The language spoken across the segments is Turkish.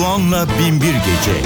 Doğan'la Binbir Gece.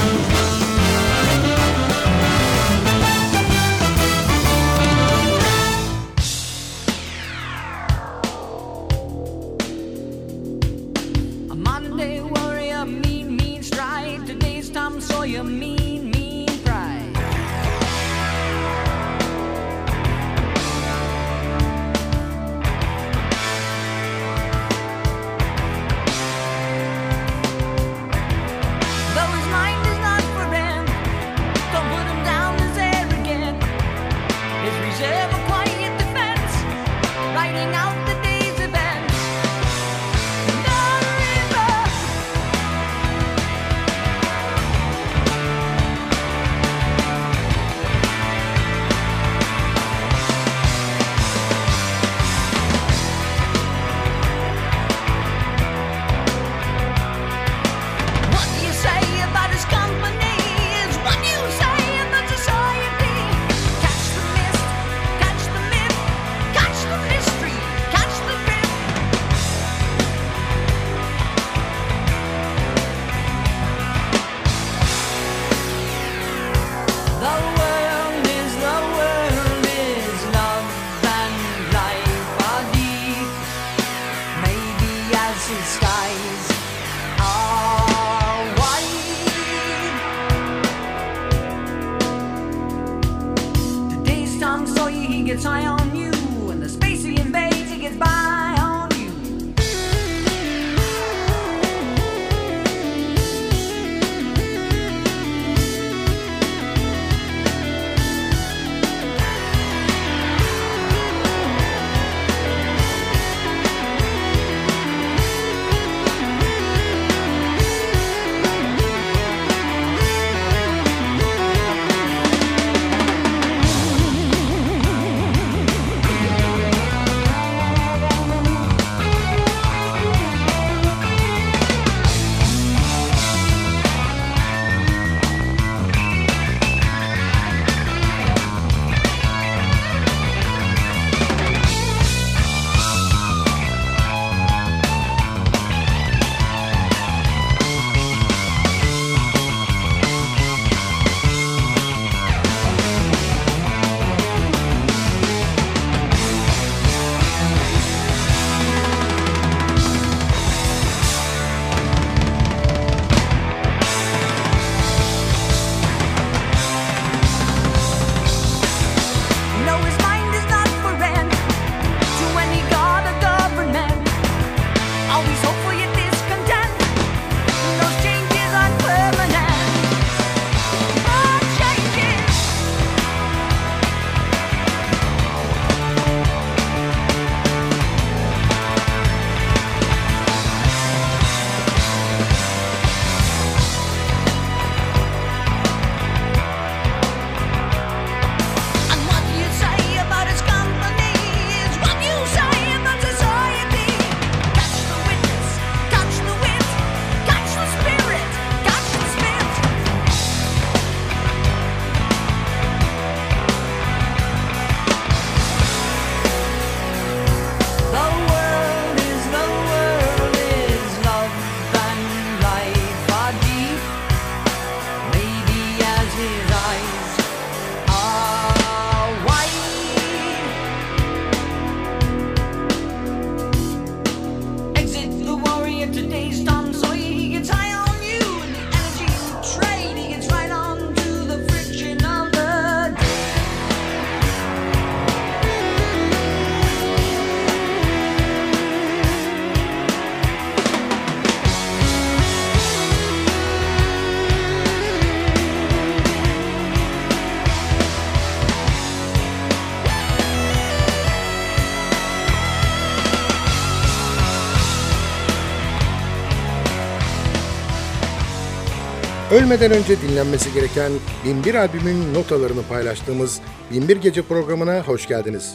Ölmeden önce dinlenmesi gereken Binbir albümün notalarını paylaştığımız Binbir Gece programına hoş geldiniz.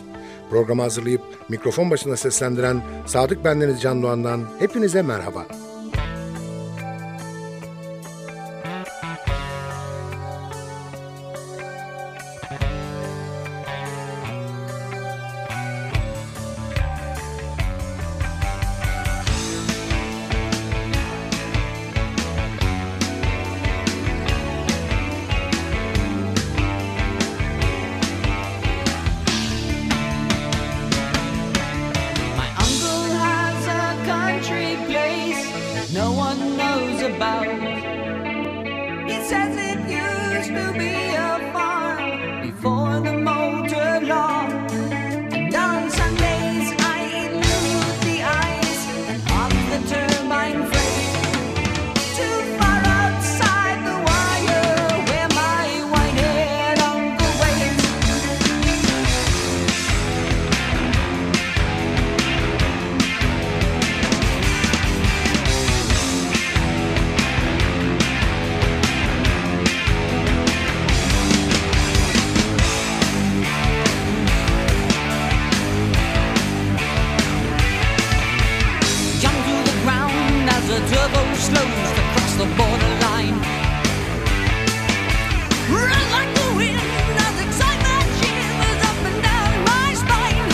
Programı hazırlayıp mikrofon başına seslendiren Sadık Bendeniz Can Doğan'dan hepinize merhaba. no one knows about. It says it used to be a farm before the motor law. And on Sundays I illuminate the eyes of the turbine frame. Too far outside the wire where my white-haired uncle waits. Jump to the ground as the turbo slows to cross the borderline. Run like the wind as excitement shivers up and down my spine.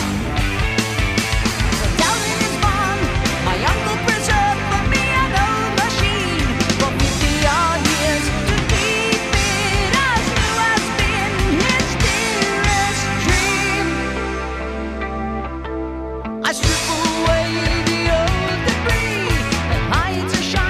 So down in his barn, my uncle preserved for me an old machine. For 50-odd years to keep it as new has been his dearest dream. I strip away the old debris and hide the shine.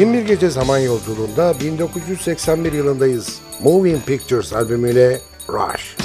Binbir Gece Zaman Yolculuğu'nda 1981 yılındayız. Moving Pictures albümüyle Rush.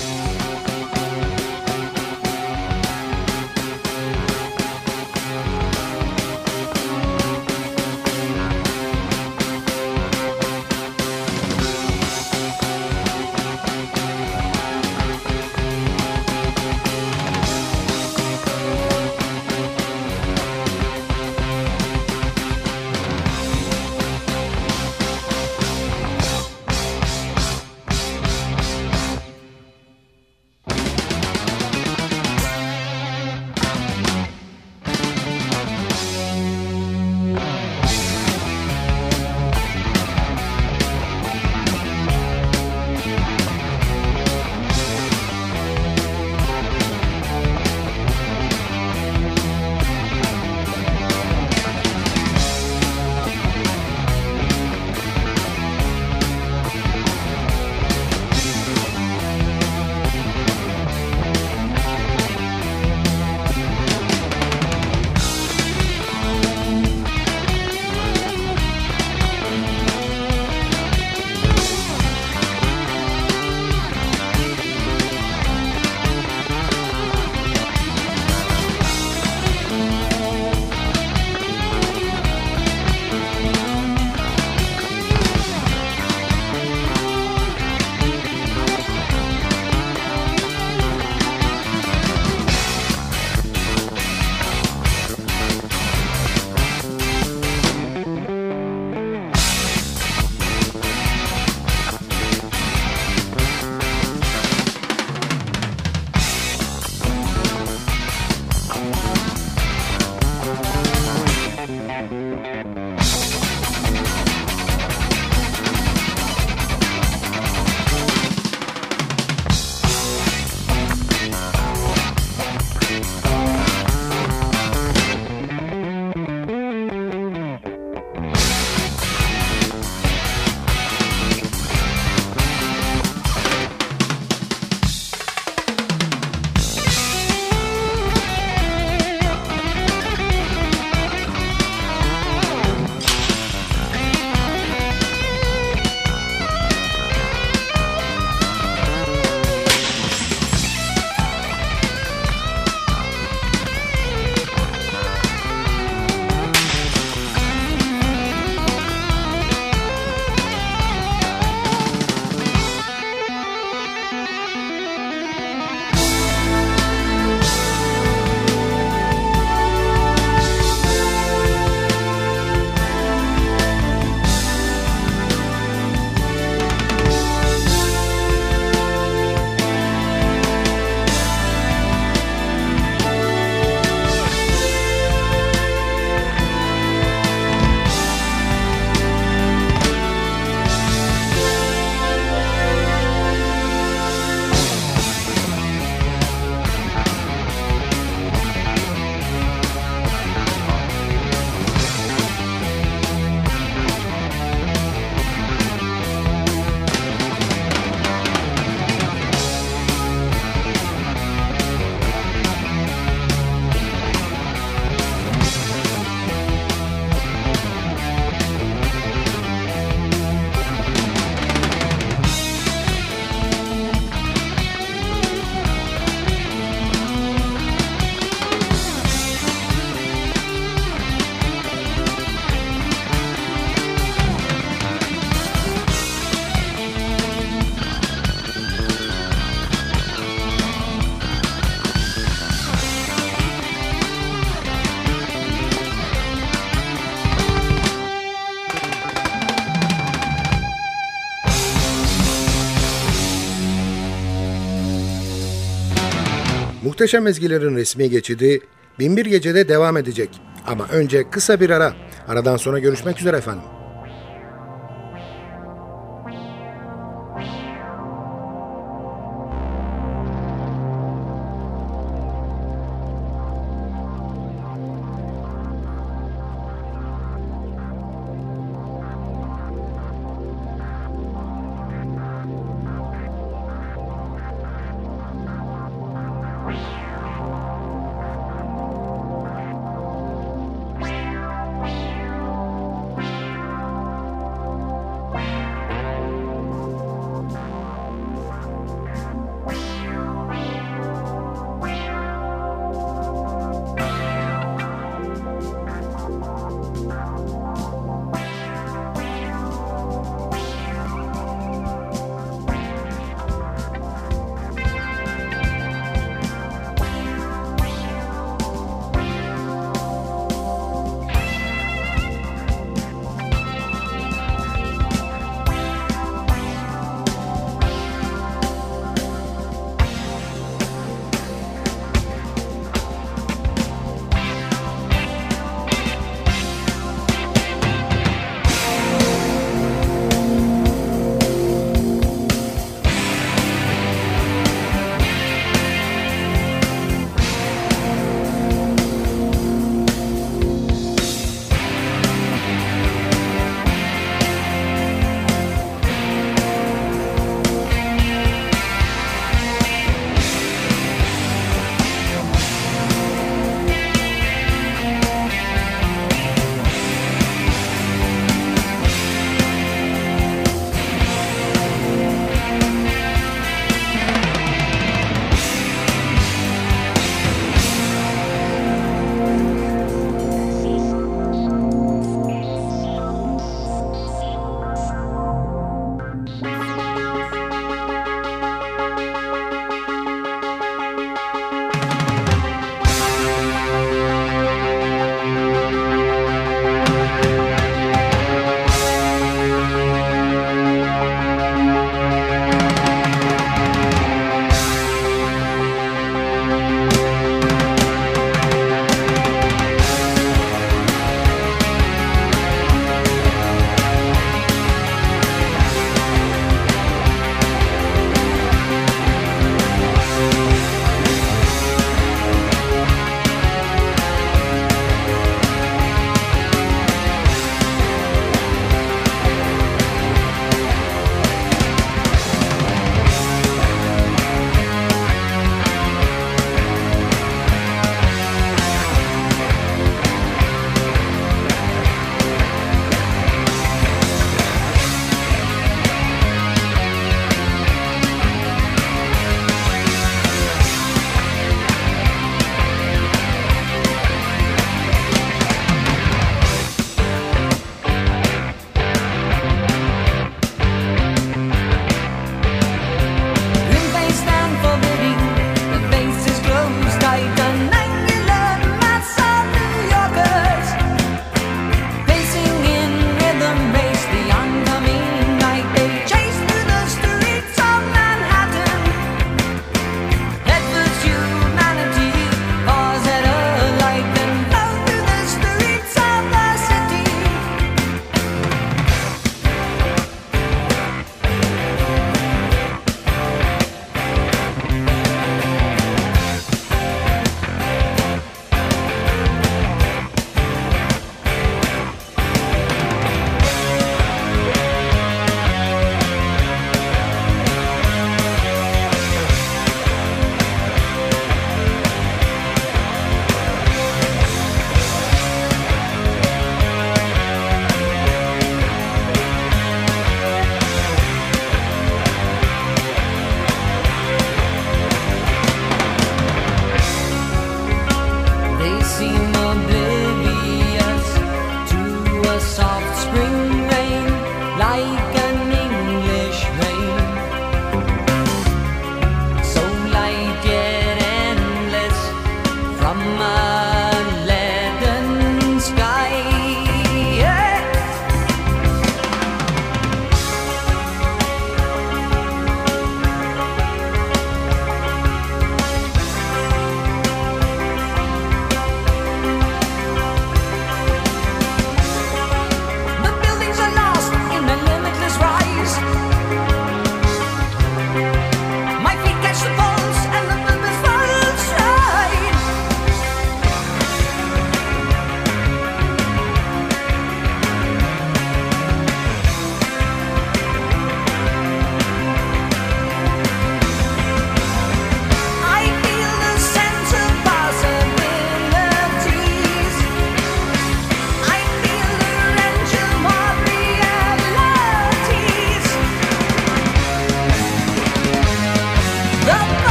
Muhteşem ezgilerin resmi geçidi Binbir Gece'de devam edecek. Ama önce kısa bir ara. Aradan sonra görüşmek üzere efendim.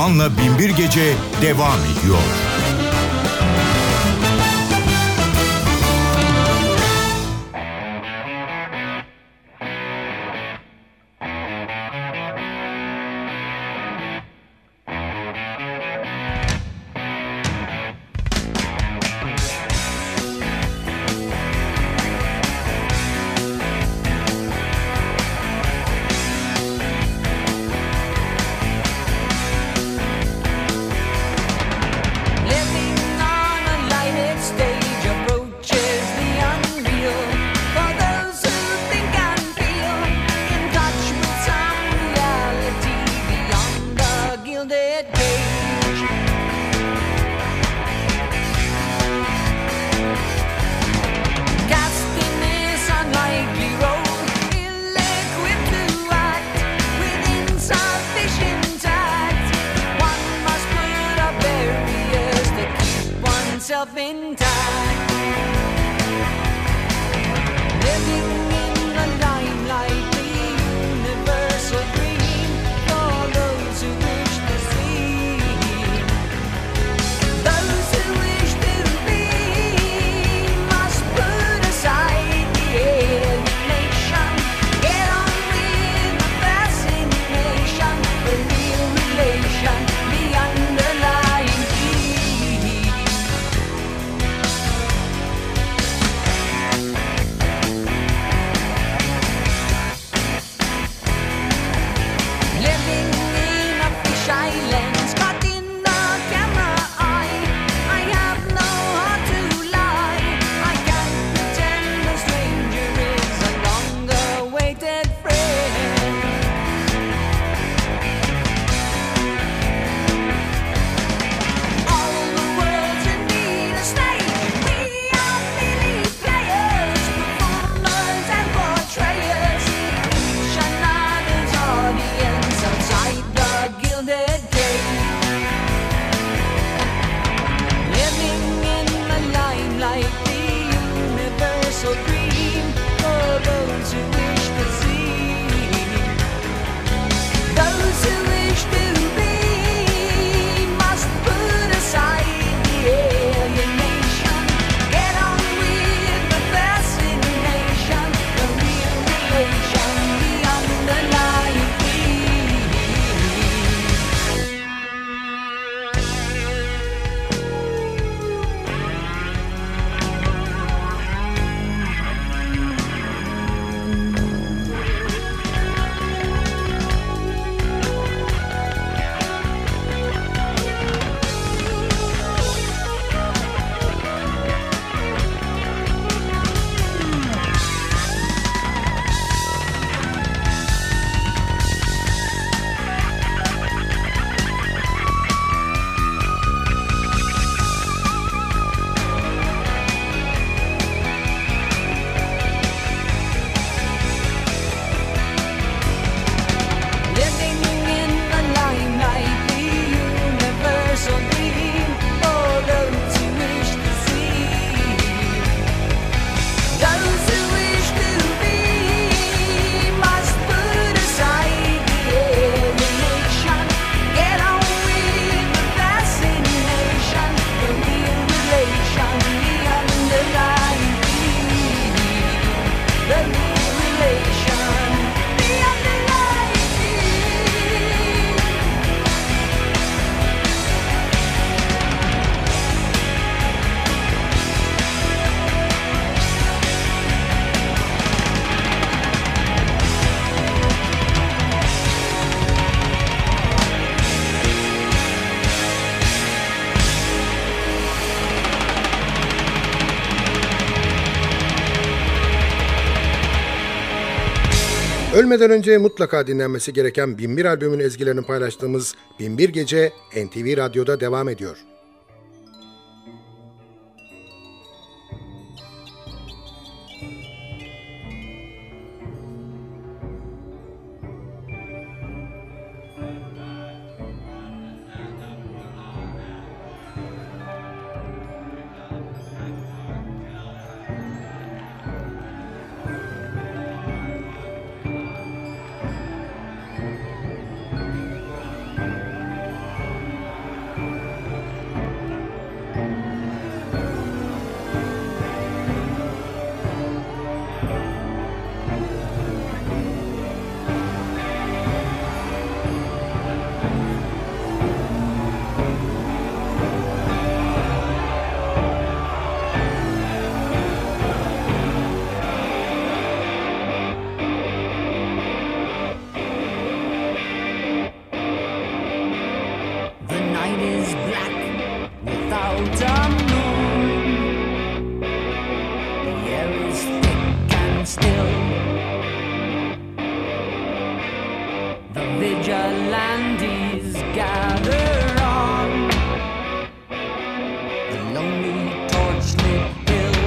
Doğan'la Binbir Gece devam ediyor. Ölmeden önce mutlaka dinlenmesi gereken Binbir albümün ezgilerini paylaştığımız Binbir Gece NTV Radyo'da devam ediyor. feels thick and still. The vigilantes gather on the lonely torchlit hill.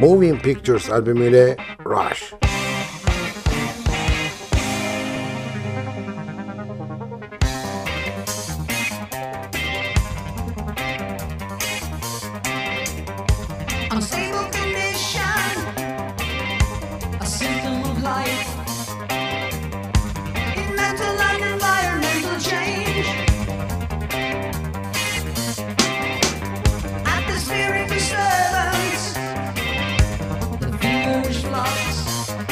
Moving Pictures albümüyle Rush. Disturbance. The fingers lost.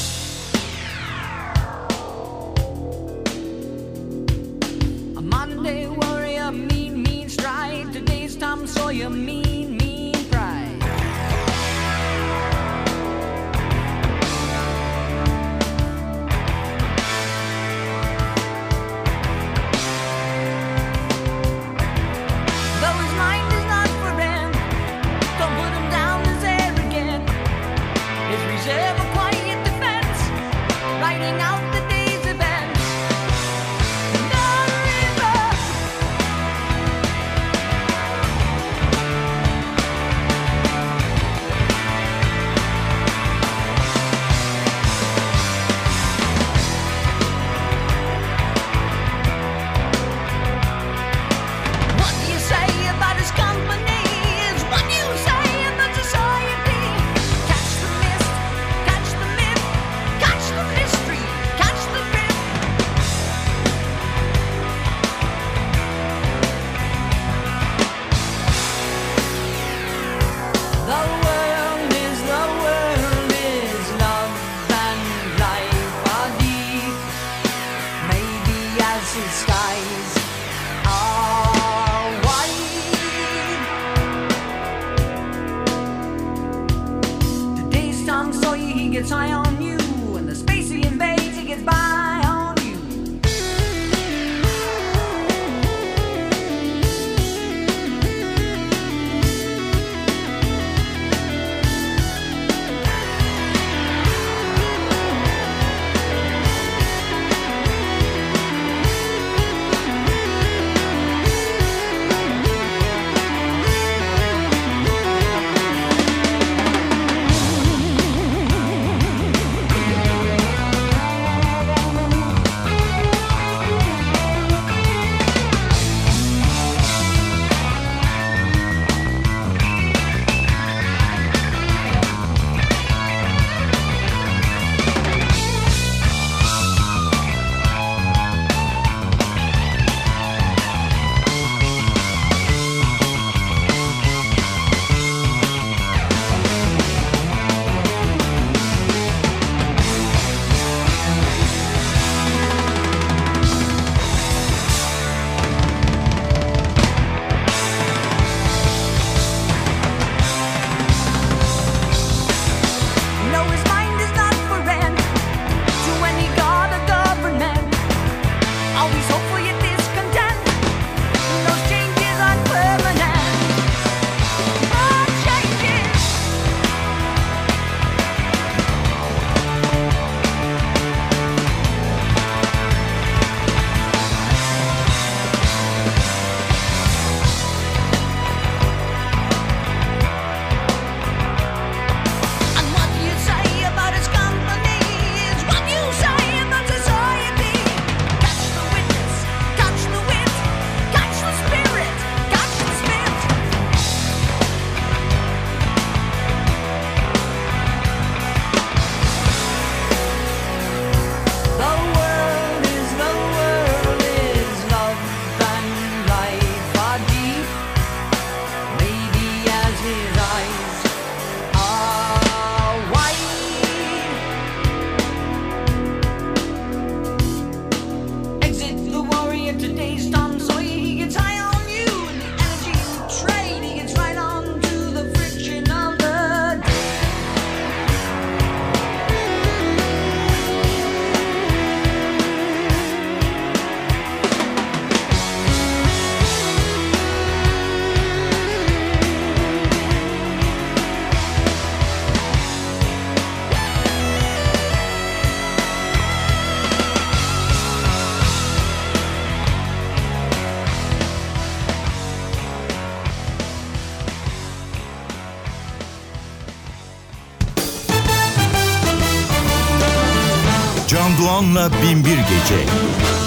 Doğan'la Binbir Gece.